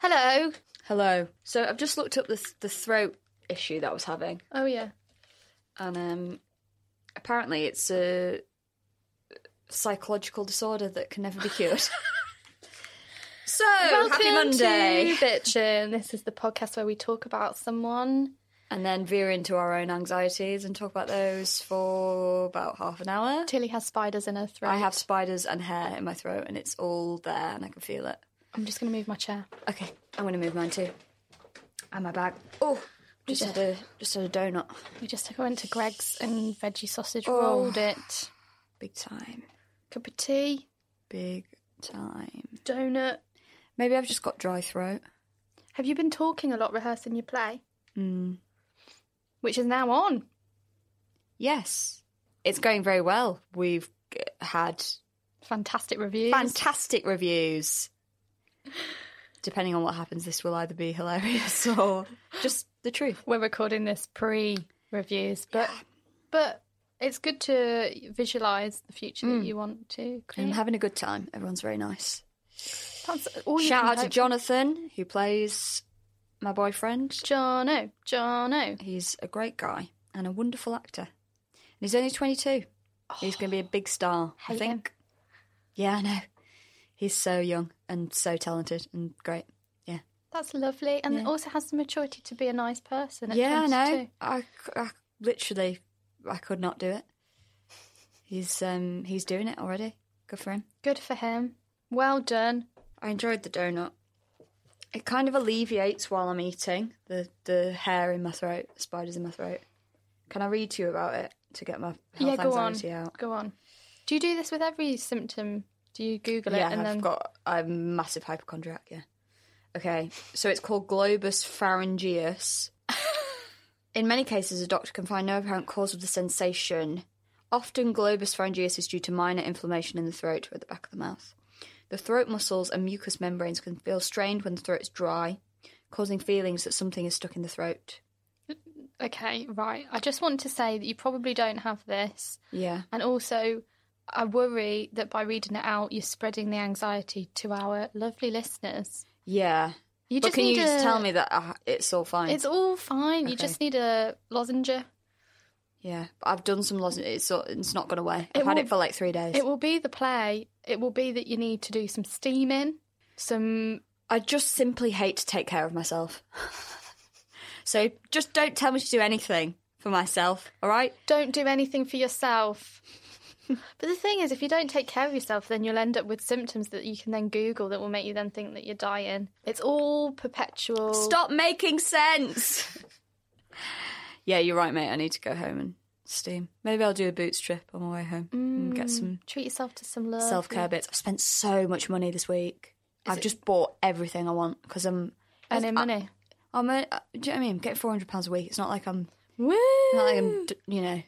Hello. Hello. So I've just looked up the throat issue that I was having. Oh, yeah. And apparently it's a psychological disorder that can never be cured. So, welcome happy Monday. To Bitchin'. This is the podcast where we talk about someone. And then veer into our own anxieties and talk about those for about half an hour. Tilly has spiders in her throat. I have spiders and hair in my throat and it's all there and I can feel it. I'm just going to move my chair. Okay, I'm going to move mine too. And my bag. Oh, just had a donut. We just went to Greg's and veggie sausage rolled it. Big time. Cup of tea. Big time. Donut. Maybe I've just got dry throat. Have you been talking a lot rehearsing your play? Mm. Which is now on. Yes. It's going very well. We've had... Fantastic reviews. Depending on what happens, this will either be hilarious or just the truth. We're recording this pre-reviews, but it's good to visualise the future that you want to create. I'm having a good time. Everyone's very nice. Shout out to Jonathan, who plays my boyfriend. Jono. He's a great guy and a wonderful actor. And he's only 22. Oh, he's going to be a big star, I think. Him. Yeah, I know. He's so young and so talented and great. Yeah. That's lovely. And it also has the maturity to be a nice person at 22. Yeah, I know. I could not do it. He's doing it already. Good for him. Good for him. Well done. I enjoyed the donut. It kind of alleviates while I'm eating the hair in my throat, spiders in my throat. Can I read to you about it to get my health anxiety out? Yeah, go on. Do you do this with every symptom? Do you Google it? Yeah, and I'm a massive hypochondriac, yeah. Okay, so it's called globus pharyngeus. In many cases, a doctor can find no apparent cause of the sensation. Often globus pharyngeus is due to minor inflammation in the throat or at the back of the mouth. The throat muscles and mucous membranes can feel strained when the throat is dry, causing feelings that something is stuck in the throat. Okay, right. I just want to say that you probably don't have this. Yeah. And also... I worry that by reading it out, you're spreading the anxiety to our lovely listeners. Yeah. Can you just tell me that it's all fine? It's all fine. Okay. You just need a lozenge. Yeah. I've done some lozenges. It's not gone away. I've had it for like 3 days. It will be the play. It will be that you need to do some steaming, I just simply hate to take care of myself. So just don't tell me to do anything for myself, all right? Don't do anything for yourself. But the thing is, if you don't take care of yourself, then you'll end up with symptoms that you can then Google that will make you then think that you're dying. It's all perpetual. Stop making sense. Yeah, you're right, mate. I need to go home and steam. Maybe I'll do a boots trip on my way home and get some... Treat yourself to some love. Self-care bits. I've spent so much money this week. I've just bought everything I want because I'm... Earning money. Do you know what I mean? I'm getting £400 a week. It's not like I'm... Woo! Not like I'm, you know...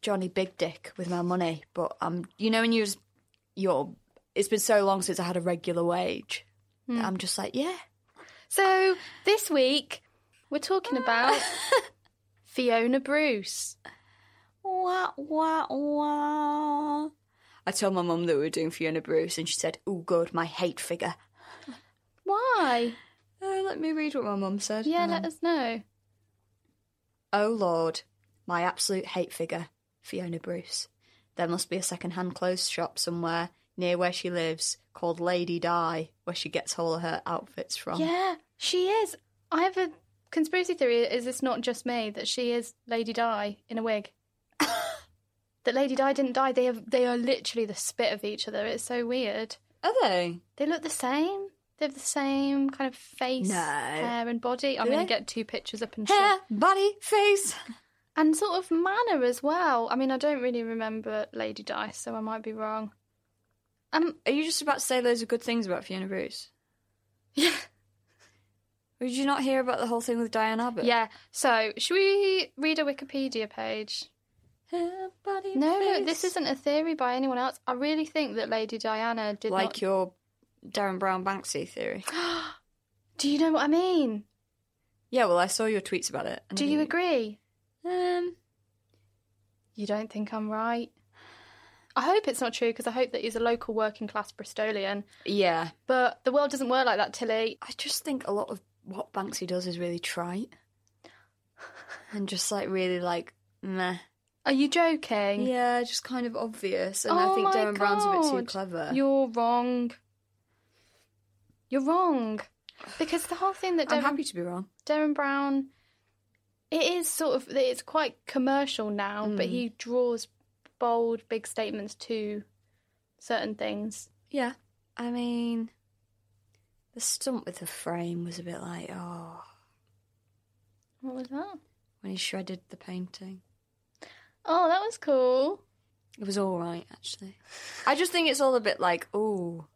Johnny Big Dick with my money, but it's been so long since I had a regular wage. That I'm just like, yeah. So this week we're talking about Fiona Bruce. Wah wah wah. I told my mum that we were doing Fiona Bruce, and she said, "Oh, good, my hate figure." Why? Oh, let me read what my mum said. Yeah, let us know. Oh Lord, my absolute hate figure. Fiona Bruce. There must be a second-hand clothes shop somewhere near where she lives called Lady Di, where she gets all of her outfits from. Yeah, she is. I have a conspiracy theory. Is this not just me that she is Lady Di in a wig? that Lady Di didn't die. They are literally the spit of each other. It's so weird. Are they? They look the same. They have the same kind of face, hair and body. I'm going to get two pictures up and show. Hair, body, face. And sort of manner as well. I mean, I don't really remember Lady Di, so I might be wrong. Are you just about to say loads of good things about Fiona Bruce? Yeah. Or did you not hear about the whole thing with Diane Abbott? Yeah. So, should we read a Wikipedia page? No, this isn't a theory by anyone else. I really think that Lady Diana did not... Like your Darren Brown Banksy theory. Do you know what I mean? Yeah, well, I saw your tweets about it. Do you agree? You don't think I'm right? I hope it's not true, because I hope that he's a local working-class Bristolian. Yeah. But the world doesn't work like that, Tilly. I just think a lot of what Banksy does is really trite. And just, like, really, like, meh. Are you joking? Yeah, just kind of obvious. And I think Darren Brown's a bit too clever. You're wrong. You're wrong. Because the whole thing that Darren... I'm happy to be wrong. Darren Brown... It is sort of... It's quite commercial now, but he draws... bold, big statements to certain things. Yeah. I mean, the stunt with the frame was a bit like, oh. What was that? When he shredded the painting. Oh, that was cool. It was all right, actually. I just think it's all a bit like, ooh.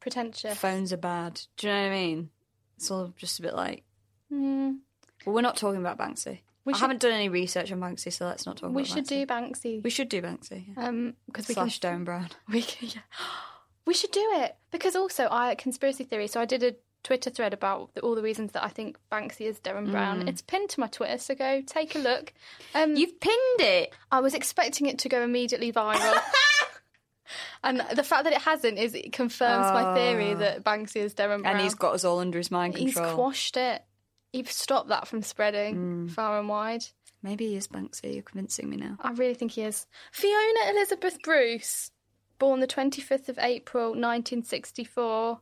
Pretentious. Phones are bad. Do you know what I mean? It's all just a bit like... Well, we're not talking about Banksy. I haven't done any research on Banksy, so let's not talk about Banksy. We should do Banksy. Yeah. Cause we / Darren Brown. We should do it. Because also, conspiracy theory, so I did a Twitter thread about all the reasons that I think Banksy is Darren Brown. It's pinned to my Twitter, so go take a look. You've pinned it! I was expecting it to go immediately viral. And the fact that it hasn't is it confirms my theory that Banksy is Darren Brown. And he's got us all under his mind control. He's quashed it. You've stopped that from spreading far and wide. Maybe he is Banksy. You're convincing me now. I really think he is. Fiona Elizabeth Bruce, born the 25th of April 1964,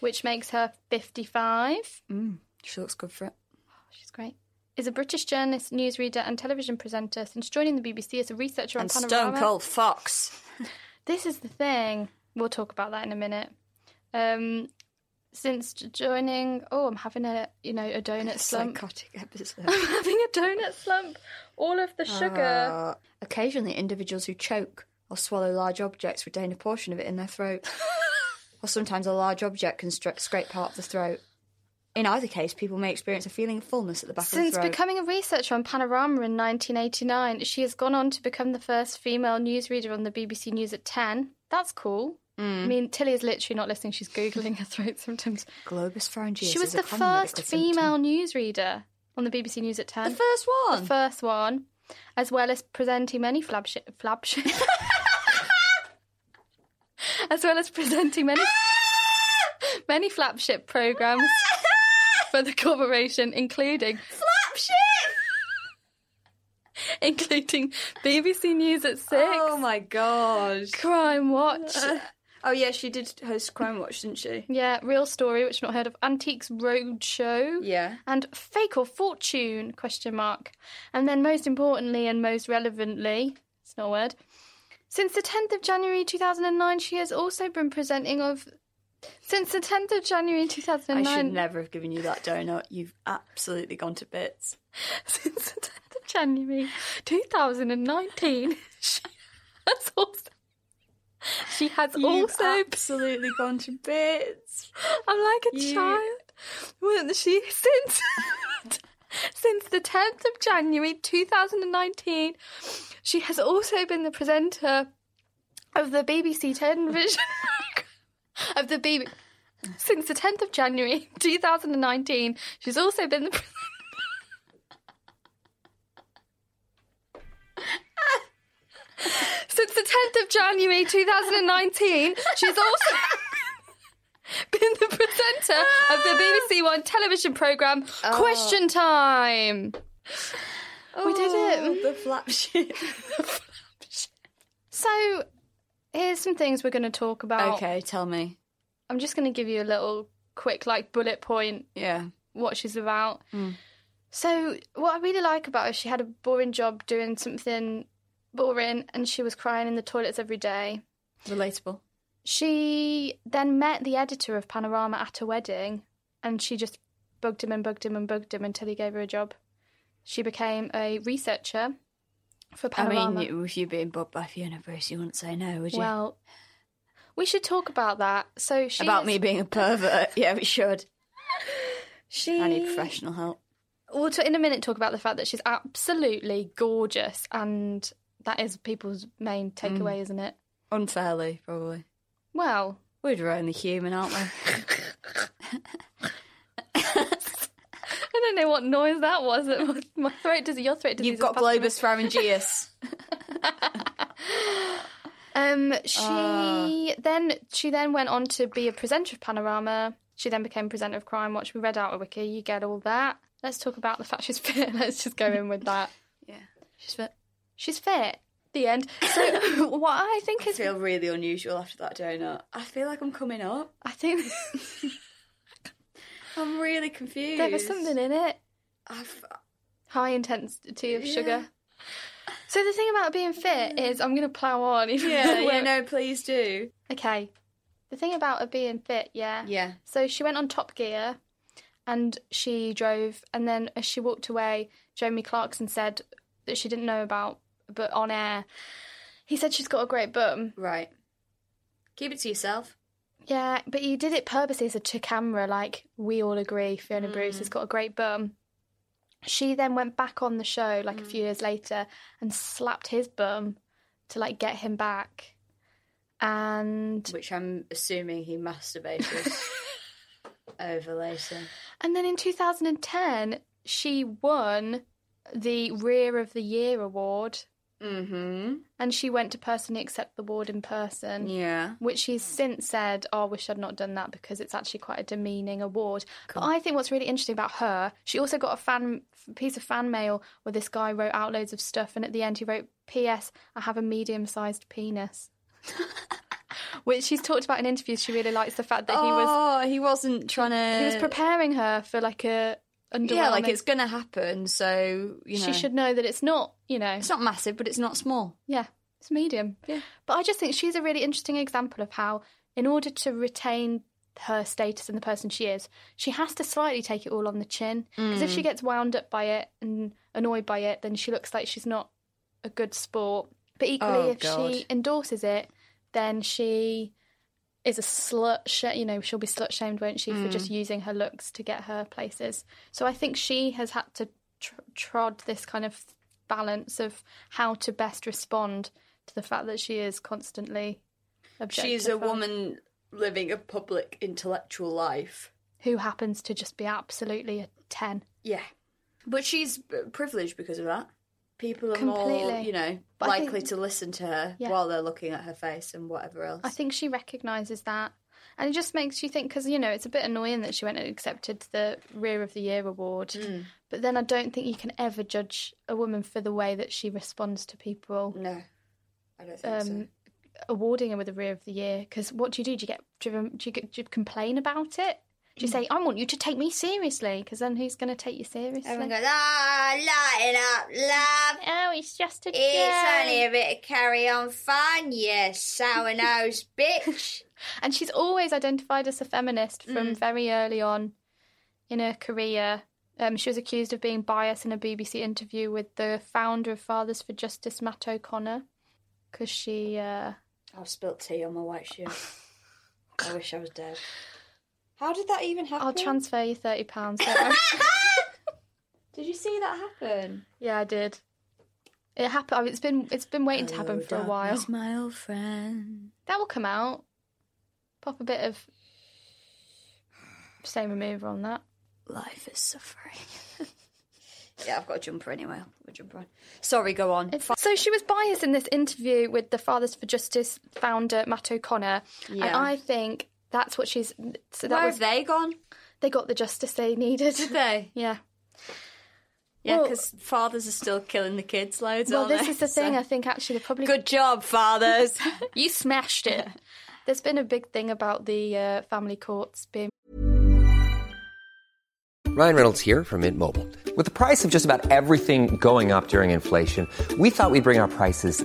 which makes her 55. She looks good for it. Oh, she's great. Is a British journalist, newsreader and television presenter since joining the BBC as a researcher on Panorama. And Stone Cold Fox. This is the thing. We'll talk about that in a minute. Since joining... Oh, I'm having a donut slump. Psychotic episode. I'm having a donut slump. All of the sugar. Occasionally, individuals who choke or swallow large objects retain a portion of it in their throat. Or sometimes a large object can scrape part of the throat. In either case, people may experience a feeling of fullness at the back of the throat. Since becoming a researcher on Panorama in 1989, she has gone on to become the first female newsreader on the BBC News at 10. That's cool. I mean, Tilly is literally not listening. She's Googling her throat symptoms. Globus pharyngeus. She was the first female newsreader on the BBC News at 10. The first one. As well as presenting many flagship. As well as presenting many flagship programmes for the corporation, including... Flagship! Including BBC News at 6. Oh, my gosh. Crime Watch. Oh, yeah, she did host Crime Watch, didn't she? Yeah, Real Story, which I've not heard of, Antiques Roadshow. Yeah. And Fake or Fortune, ? And then most importantly and most relevantly, it's not a word, since the 10th of January 2009, she has also been presenting of... Since the 10th of January 2009... I should never have given you that donut. You've absolutely gone to bits. Since the 10th of January 2019, she has also absolutely gone to bits. I'm like a child. Wasn't she? Since the 10th of January 2019, she has also been the presenter of the BBC television programme of the BBC. Since the 10th of January 2019, she's also been the presenter. Since the 10th of January 2019, she's also been the presenter of the BBC One television programme, Question Time. Oh, we did it. The flagship. So, here's some things we're going to talk about. Okay, tell me. I'm just going to give you a little quick, bullet point. Yeah. What she's about. So, what I really like about her, she had a boring job doing something... boring and she was crying in the toilets every day. Relatable. She then met the editor of Panorama at a wedding and she just bugged him and bugged him and bugged him until he gave her a job. She became a researcher for Panorama. I mean, if you were being bugged by Fiona Bruce, you wouldn't say no, would you? Well, we should talk about that. So she about me being a pervert. Yeah, we should. I need professional help. We'll in a minute talk about the fact that she's absolutely gorgeous and that is people's main takeaway, isn't it? Unfairly, probably. Well, we're only human, aren't we? I don't know what noise that was. My throat does it. Your throat does it. You've got globus pharyngeus. She then went on to be a presenter of Panorama. She then became presenter of Crime Watch. We read out a wiki. You get all that. Let's talk about the fact she's fit. Let's just go in with that. Yeah, she's fit. She's fit. The end. So what I think is... I feel really unusual after that donut. I feel like I'm coming up. I think... I'm really confused. There was something in it. High intensity of sugar. So the thing about being fit is... I'm going to plough on. No, please do. Okay. The thing about her being fit, yeah. Yeah. So she went on Top Gear and she drove and then as she walked away, Jeremy Clarkson said that she didn't know about... But on air, he said she's got a great bum. Right. Keep it to yourself. Yeah, but he did it purposely as a to camera, like, we all agree, Fiona Bruce has got a great bum. She then went back on the show, like, a few years later and slapped his bum to, like, get him back. And... Which I'm assuming he masturbated over later. And then in 2010, she won the Rear of the Year award. Mm-hmm. And she went to personally accept the award in person. Yeah. Which she's since said, oh, I wish I'd not done that because it's actually quite a demeaning award. Cool. But I think what's really interesting about her, she also got a piece of fan mail where this guy wrote out loads of stuff and at the end he wrote, P.S. I have a medium-sized penis. Which she's talked about in interviews. She really likes the fact that he wasn't trying to... He was preparing her for like a... Yeah, like it's going to happen, so, you know. She should know that it's not, you know. It's not massive, but it's not small. Yeah, it's medium. Yeah. But I just think she's a really interesting example of how, in order to retain her status and the person she is, she has to slightly take it all on the chin. Because if she gets wound up by it and annoyed by it, then she looks like she's not a good sport. But equally, she endorses it, then she... is a slut, you know, she'll be slut-shamed, won't she, for just using her looks to get her places. So I think she has had to trod this kind of balance of how to best respond to the fact that she is constantly objectified. She's a woman living a public intellectual life. Who happens to just be absolutely a 10. Yeah. But she's privileged because of that. People are more, you know, likely to listen to her while they're looking at her face and whatever else. I think she recognises that. And it just makes you think, because, you know, it's a bit annoying that she went and accepted the Rear of the Year award. Mm. But then I don't think you can ever judge a woman for the way that she responds to people. No, I don't think so. Awarding her with a Rear of the Year, because what do you do? Do you get driven? Do you complain about it? Do you say, I want you to take me seriously? Because then who's going to take you seriously? Everyone goes, lighten up, love. Oh, it's just a joke. It's only a bit of carry-on fun, you sour-nosed bitch. And she's always identified as a feminist from very early on in her career. She was accused of being biased in a BBC interview with the founder of Fathers for Justice, Matt O'Connor, because she... I've spilt tea on my white shirt. I wish I was dead. How did that even happen? I'll transfer you £30. Did you see that happen? Yeah, I did. It happened. I mean, it's been waiting to happen for a while. That's my old friend. That will come out. Pop a bit of stain remover on that. Life is suffering. Yeah, I've got a jumper anyway. I'll put a jumper on. Sorry, go on. So she was biased in this interview with the Fathers for Justice founder Matt O'Connor, and I think. That's what she's... So that Where was, have they gone? They got the justice they needed. Did they? Yeah. Yeah, because fathers are still killing the kids loads, aren't they? Well, this is the thing, I think, actually, they're probably... Good job, fathers! You smashed it. There's been a big thing about the family courts being... Ryan Reynolds here from Mint Mobile. With the price of just about everything going up during inflation, we thought we'd bring our prices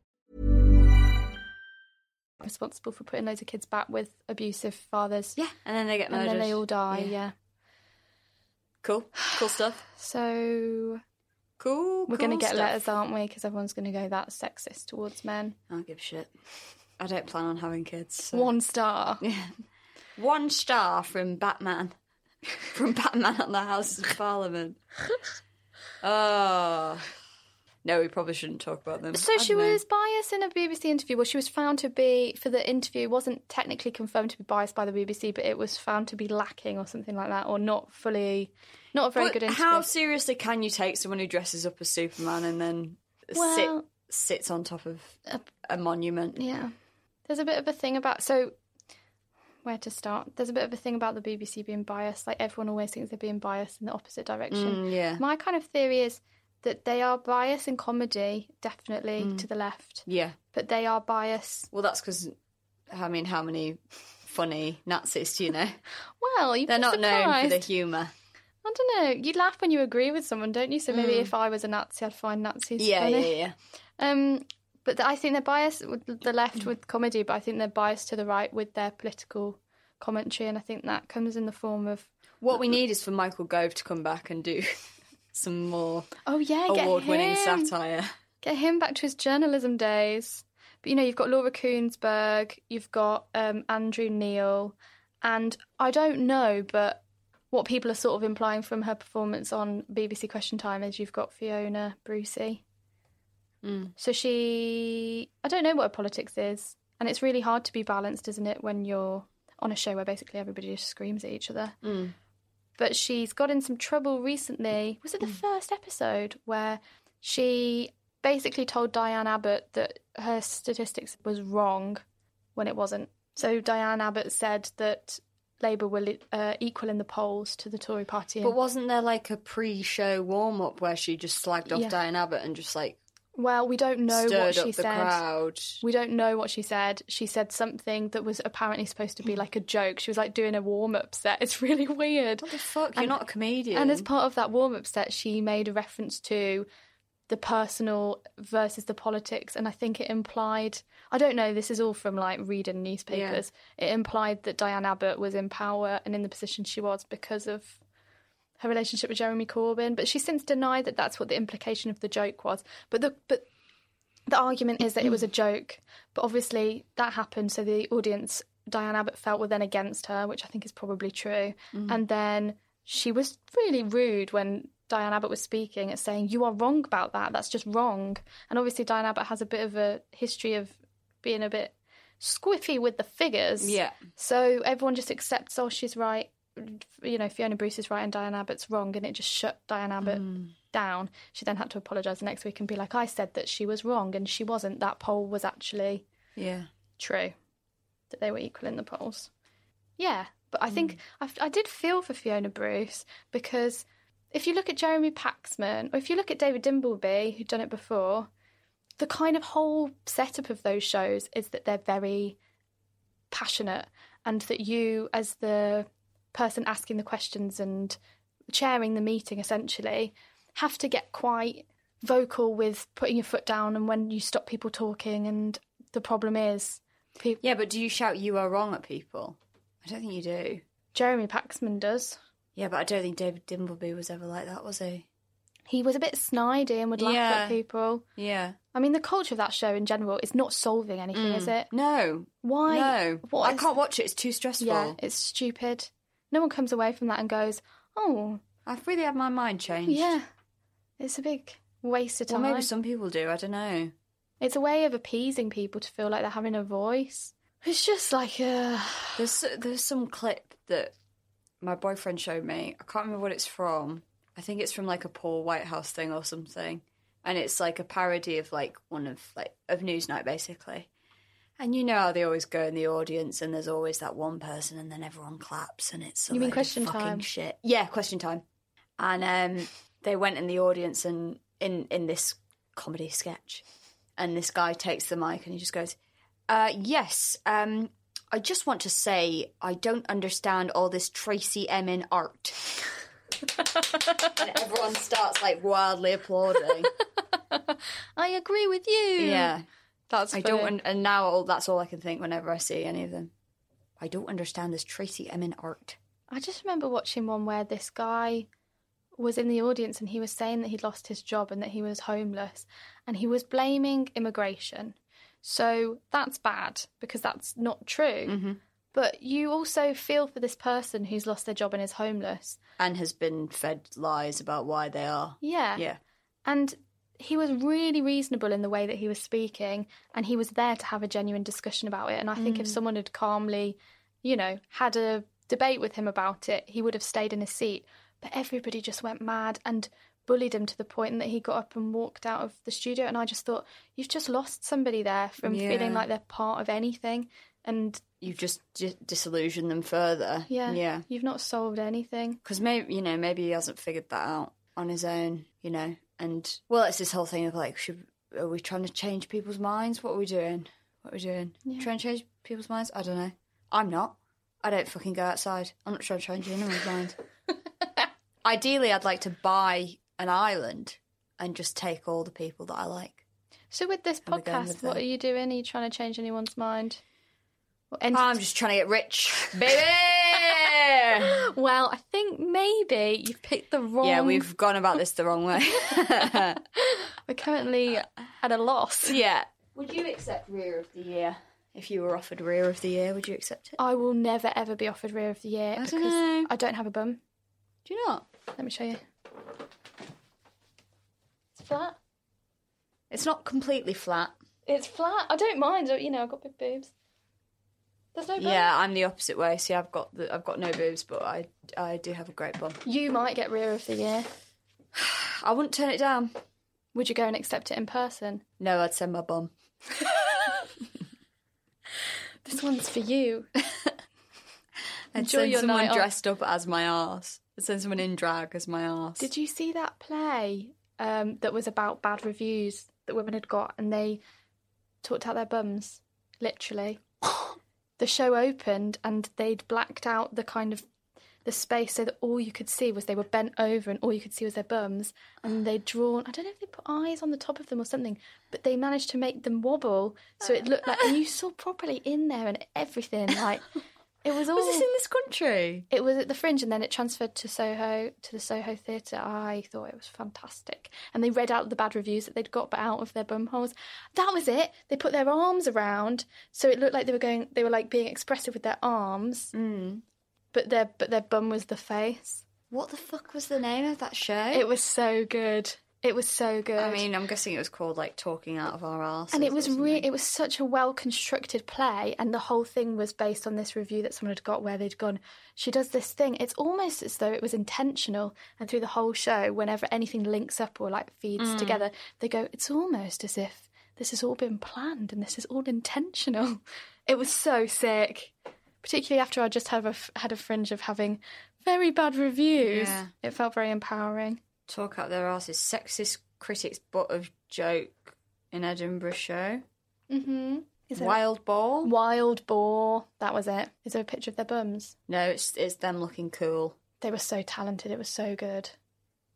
Responsible for putting loads of kids back with abusive fathers. Yeah, and then they get murdered. And then they all die, yeah. Cool. Cool stuff. So cool. We're going to get letters, aren't we? Because everyone's going to go, that's sexist towards men. I don't give a shit. I don't plan on having kids. So. 1 star. Yeah. 1 star from Batman. From Batman at the House of Parliament. Oh. No, we probably shouldn't talk about them. So she was biased in a BBC interview. Well, she was found to be, for the interview, wasn't technically confirmed to be biased by the BBC, but it was found to be lacking or something like that, or not fully, not a very good interview. How seriously can you take someone who dresses up as Superman and then sits on top of a monument? Yeah. There's a bit of a thing about, so where to start? There's a bit of a thing about the BBC being biased. Like, everyone always thinks they're being biased in the opposite direction. Yeah. My kind of theory is that they are biased in comedy, definitely, to the left. Yeah. But they are biased. Well, that's because, I mean, how many funny Nazis do you know? Well, you'd be surprised. They're not known for the humour. I don't know. You laugh when you agree with someone, don't you? So maybe if I was a Nazi, I'd find Nazis funny. Yeah. But I think they're biased with the left with comedy, but I think they're biased to the right with their political commentary, and I think that comes in the form of... What we need is for Michael Gove to come back and do... some more award-winning satire. Get him back to his journalism days. But, you know, you've got Laura Koonsberg, you've got Andrew Neil, and I don't know, but what people are sort of implying from her performance on BBC Question Time is you've got Fiona Bruce. So she... I don't know what her politics is, and it's really hard to be balanced, isn't it, when you're on a show where basically everybody just screams at each other. But she's got in some trouble recently. Was it the first episode where she basically told Diane Abbott that her statistics was wrong when it wasn't? So Diane Abbott said that Labour were equal in the polls to the Tory party. But wasn't there like a pre-show warm-up where she just slagged off Diane Abbott and just like... Well, we don't know what she said. Crowd. We don't know what she said. She said something that was apparently supposed to be like a joke. She was like doing a warm-up set. It's really weird. What the fuck? You're not a comedian. And as part of that warm-up set, she made a reference to the personal versus the politics. And I think it implied, I don't know, this is all from like reading newspapers. Yeah. It implied that Diane Abbott was in power and in the position she was because of her relationship with Jeremy Corbyn, but she's since denied that that's what the implication of the joke was. But the argument is that it was a joke, but obviously that happened, so the audience, Diane Abbott felt, were then against her, which I think is probably true. And then she was really rude when Diane Abbott was speaking at saying, you are wrong about that, that's just wrong. And obviously Diane Abbott has a bit of a history of being a bit squiffy with the figures. Yeah. So everyone just accepts, oh, she's right. You know, Fiona Bruce is right and Diane Abbott's wrong, and it just shut Diane Abbott down. She then had to apologise the next week and be like, I said that she was wrong and she wasn't. That poll was actually true, that they were equal in the polls. Yeah, but I think I did feel for Fiona Bruce, because if you look at Jeremy Paxman or if you look at David Dimbleby, who'd done it before, the kind of whole setup of those shows is that they're very passionate and that you, as the person asking the questions and chairing the meeting essentially, have to get quite vocal with putting your foot down and when you stop people talking. And the problem is... Yeah, but do you shout you are wrong at people? I don't think you do. Jeremy Paxman does. Yeah, but I don't think David Dimbleby was ever like that, was he? He was a bit snidey and would laugh at people. Yeah. I mean, the culture of that show in general is not solving anything, is it? No. Why? No. I can't watch it. It's too stressful. Yeah, it's stupid. No one comes away from that and goes, oh, I've really had my mind changed. Yeah. It's a big waste of time. Well, maybe some people do. I don't know. It's a way of appeasing people to feel like they're having a voice. It's just like a... There's some clip that my boyfriend showed me. I can't remember what it's from. I think it's from, like, a Paul Whitehouse thing or something. And it's like a parody of one of Newsnight, basically. And you know how they always go in the audience and there's always that one person and then everyone claps and it's... You mean Question Time? Shit. Yeah, Question Time. And they went in the audience and in this comedy sketch and this guy takes the mic and he just goes, yes, I just want to say I don't understand all this Tracy Emin art. And everyone starts like wildly applauding. I agree with you. Yeah, that's funny. And now that's all I can think whenever I see any of them. I don't understand this Tracy Emin art. I just remember watching one where this guy was in the audience and he was saying that he'd lost his job and that he was homeless, and he was blaming immigration. So that's bad because that's not true. Mm-hmm. But you also feel for this person who's lost their job and is homeless. And has been fed lies about why they are. Yeah. Yeah. And he was really reasonable in the way that he was speaking, and he was there to have a genuine discussion about it. And I think if someone had calmly, had a debate with him about it, he would have stayed in his seat. But everybody just went mad and bullied him to the point that he got up and walked out of the studio. And I just thought, you've just lost somebody there from feeling like they're part of anything. And... You've just disillusioned them further. Yeah. Yeah. You've not solved anything. Because maybe he hasn't figured that out on his own, And, well, it's this whole thing of, like, are we trying to change people's minds? What are we doing? Yeah. Trying to change people's minds? I don't know. I'm not. I don't fucking go outside. I'm not trying to change anyone's mind. Ideally, I'd like to buy an island and just take all the people that I like. So with this podcast, what are you doing? Are you trying to change anyone's mind? I'm just trying to get rich, baby! Well, I think maybe you've picked the wrong... Yeah, we've gone about this the wrong way. We're currently at a loss. Yeah. Would you accept Rear of the Year? If you were offered Rear of the Year, would you accept it? I will never, ever be offered Rear of the Year because I don't have a bum. Do you not? Let me show you. It's flat. It's not completely flat. It's flat. I don't mind. I've got big boobs. There's no bum. Yeah, I'm the opposite way. See, I've got no boobs, but I do have a great bum. You might get Rear of the Year. I wouldn't turn it down. Would you go and accept it in person? No, I'd send my bum. This one's for you. I'd send someone dressed up as my arse. I'd send someone in drag as my arse. Did you see that play that was about bad reviews that women had got and they talked out their bums, literally? The show opened and they'd blacked out the kind of the space so that all you could see was they were bent over and all you could see was their bums, and they'd drawn, I don't know if they put eyes on the top of them or something, but they managed to make them wobble so it looked like, and you saw properly in there and everything, like it was all... Was this in this country? It was at the Fringe and then it transferred to Soho, to the Soho Theatre. I thought it was fantastic. And they read out the bad reviews that they'd got but out of their bum holes. That was it. They put their arms around so it looked like they were being expressive with their arms. Mm. But their bum was the face. What the fuck was the name of that show? It was so good. It was so good. I mean, I'm guessing it was called, like, Talking Out of Our Arses. And it was such a well-constructed play, and the whole thing was based on this review that someone had got where they'd gone, she does this thing. It's almost as though it was intentional, and through the whole show, whenever anything links up or, like, feeds together, they go, it's almost as if this has all been planned and this is all intentional. It was so sick, particularly after I just had a fringe of having very bad reviews. Yeah. It felt very empowering. Talk Out Their Arses, sexist critics butt of joke in Edinburgh show. Mm-hmm. Wild Boar. That was it. Is there a picture of their bums? No, it's them looking cool. They were so talented. It was so good.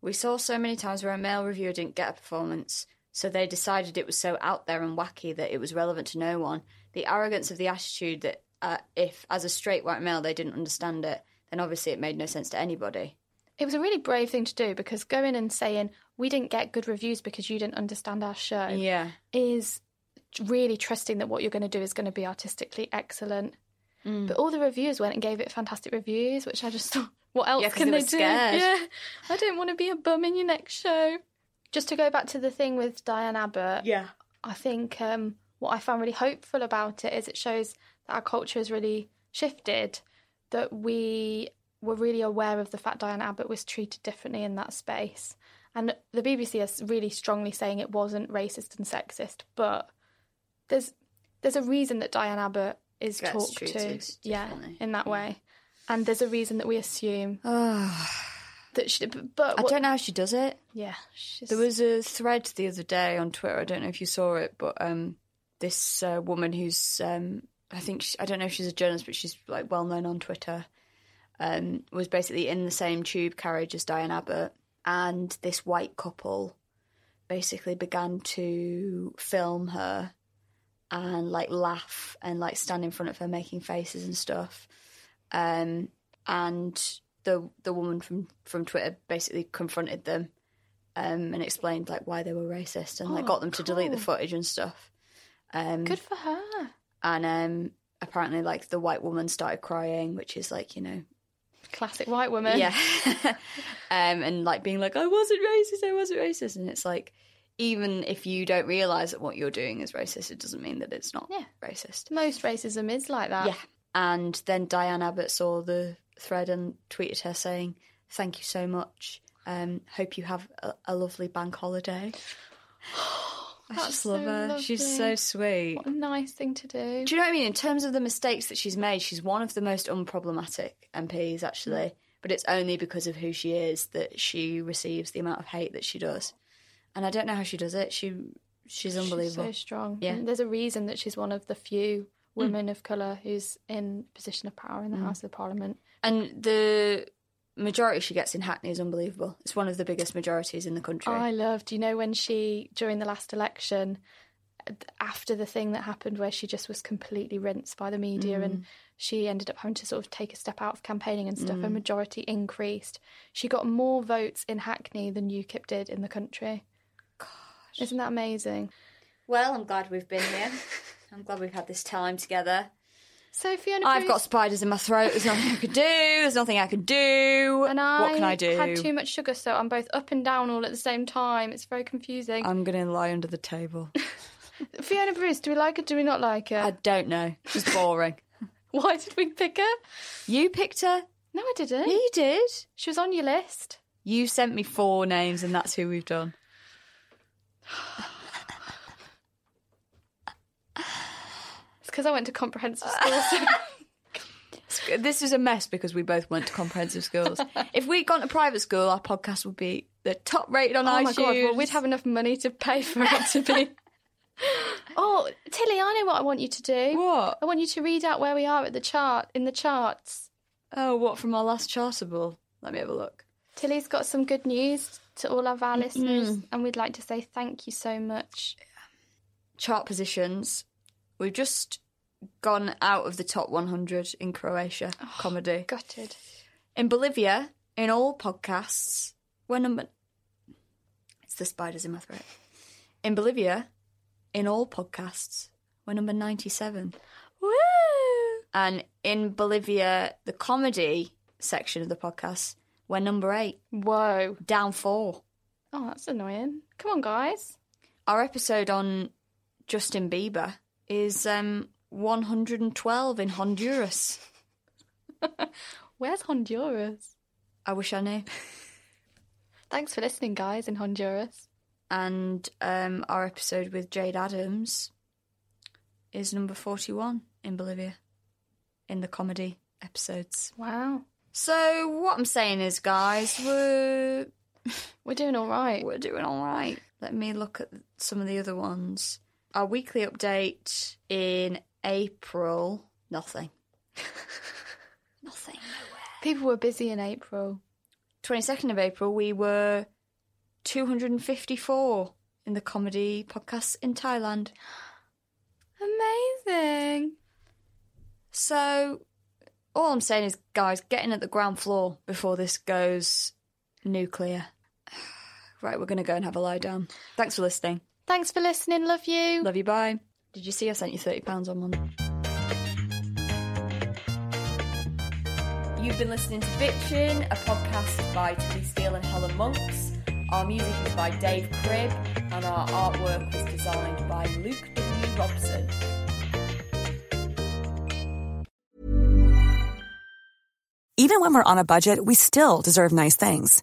We saw so many times where a male reviewer didn't get a performance, so they decided it was so out there and wacky that it was relevant to no one. The arrogance of the attitude that if, as a straight white male, they didn't understand it, then obviously it made no sense to anybody. It was a really brave thing to do because going and saying, we didn't get good reviews because you didn't understand our show, is really trusting that what you're going to do is going to be artistically excellent. Mm. But all the reviewers went and gave it fantastic reviews, which I just thought, what else can they do? Yeah, I don't want to be a bum in your next show. Just to go back to the thing with Diane Abbott, I think what I found really hopeful about it is it shows that our culture has really shifted, that we were really aware of the fact Diane Abbott was treated differently in that space. And the BBC is really strongly saying it wasn't racist and sexist, but there's a reason that Diane Abbott is talked to in that way. And there's a reason that we assume that she... But I don't know how she does it. Yeah. There was a thread the other day on Twitter, I don't know if you saw it, but this woman who's... I think I don't know if she's a journalist, but she's like well known on Twitter. Was basically in the same tube carriage as Diane Abbott, and this white couple basically began to film her and like laugh and like stand in front of her making faces and stuff. And the woman from Twitter basically confronted them and explained like why they were racist and like got them to delete the footage and stuff. Good for her. And apparently, like, the white woman started crying, which is, like, you know... Classic white woman. Yeah. And, like, being like, I wasn't racist. And it's like, even if you don't realise that what you're doing is racist, it doesn't mean that it's not racist. Most racism is like that. Yeah. And then Diane Abbott saw the thread and tweeted her saying, "Thank you so much. Hope you have a lovely bank holiday." I just love her. Lovely. She's so sweet. What a nice thing to do. Do you know what I mean? In terms of the mistakes that she's made, she's one of the most unproblematic MPs, actually. Mm. But it's only because of who she is that she receives the amount of hate that she does. And I don't know how she does it. She's unbelievable. She's so strong. Yeah. And there's a reason that she's one of the few women of colour who's in a position of power in the House of Parliament. And the... majority she gets in Hackney is unbelievable. It's one of the biggest majorities in the country. I loved, you know, when she, during the last election, after the thing that happened where she just was completely rinsed by the media and she ended up having to sort of take a step out of campaigning and stuff, her majority increased. She got more votes in Hackney than UKIP did in the country. Gosh. Isn't that amazing? Well, I'm glad we've been here. I'm glad we've had this time together. So Fiona Bruce, I've got spiders in my throat. There's nothing I could do. And what can I do? I had too much sugar, so I'm both up and down all at the same time. It's very confusing. I'm going to lie under the table. Fiona Bruce, do we like her? Do we not like her? I don't know. She's boring. Why did we pick her? You picked her. No, I didn't. Yeah, you did. She was on your list. You sent me 4 names, and that's who we've done. Because I went to comprehensive schools. This is a mess because we both went to comprehensive schools. If we'd gone to private school, our podcast would be the top rated on iTunes. Oh my God, well, we'd have enough money to pay for it to be. Oh, Tilly, I know what I want you to do. What? I want you to read out where we are at the chart, in the charts. Oh, what, from our last Chartable? Let me have a look. Tilly's got some good news to all of our listeners, and we'd like to say thank you so much. Chart positions. We've just gone out of the top 100 in Croatia, comedy. Gutted. In Bolivia, in all podcasts, we're number... It's the spiders in my throat. In Bolivia, in all podcasts, we're number 97. Woo! And in Bolivia, the comedy section of the podcast, we're number 8. Whoa. Down 4. Oh, that's annoying. Come on, guys. Our episode on Justin Bieber is 112 in Honduras. Where's Honduras? I wish I knew. Thanks for listening, guys, in Honduras. And our episode with Jade Adams is number 41 in Bolivia, in the comedy episodes. Wow. So what I'm saying is, guys, we're doing all right. We're doing all right. Let me look at some of the other ones. Our weekly update in April, nothing. Nothing, nowhere. People were busy in April. 22nd of April, we were 254 in the comedy podcasts in Thailand. Amazing. So all I'm saying is, guys, get in at the ground floor before this goes nuclear. Right, we're going to go and have a lie down. Thanks for listening. Thanks for listening. Love you. Love you, bye. Did you see I sent you £30 on Monday? You've been listening to Bitchin', a podcast by Tilly Steele and Helen Monks. Our music is by Dave Cribb, and our artwork was designed by Luke W. Robson. Even when we're on a budget, we still deserve nice things.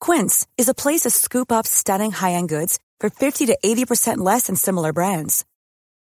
Quince is a place to scoop up stunning high-end goods for 50 to 80% less than similar brands.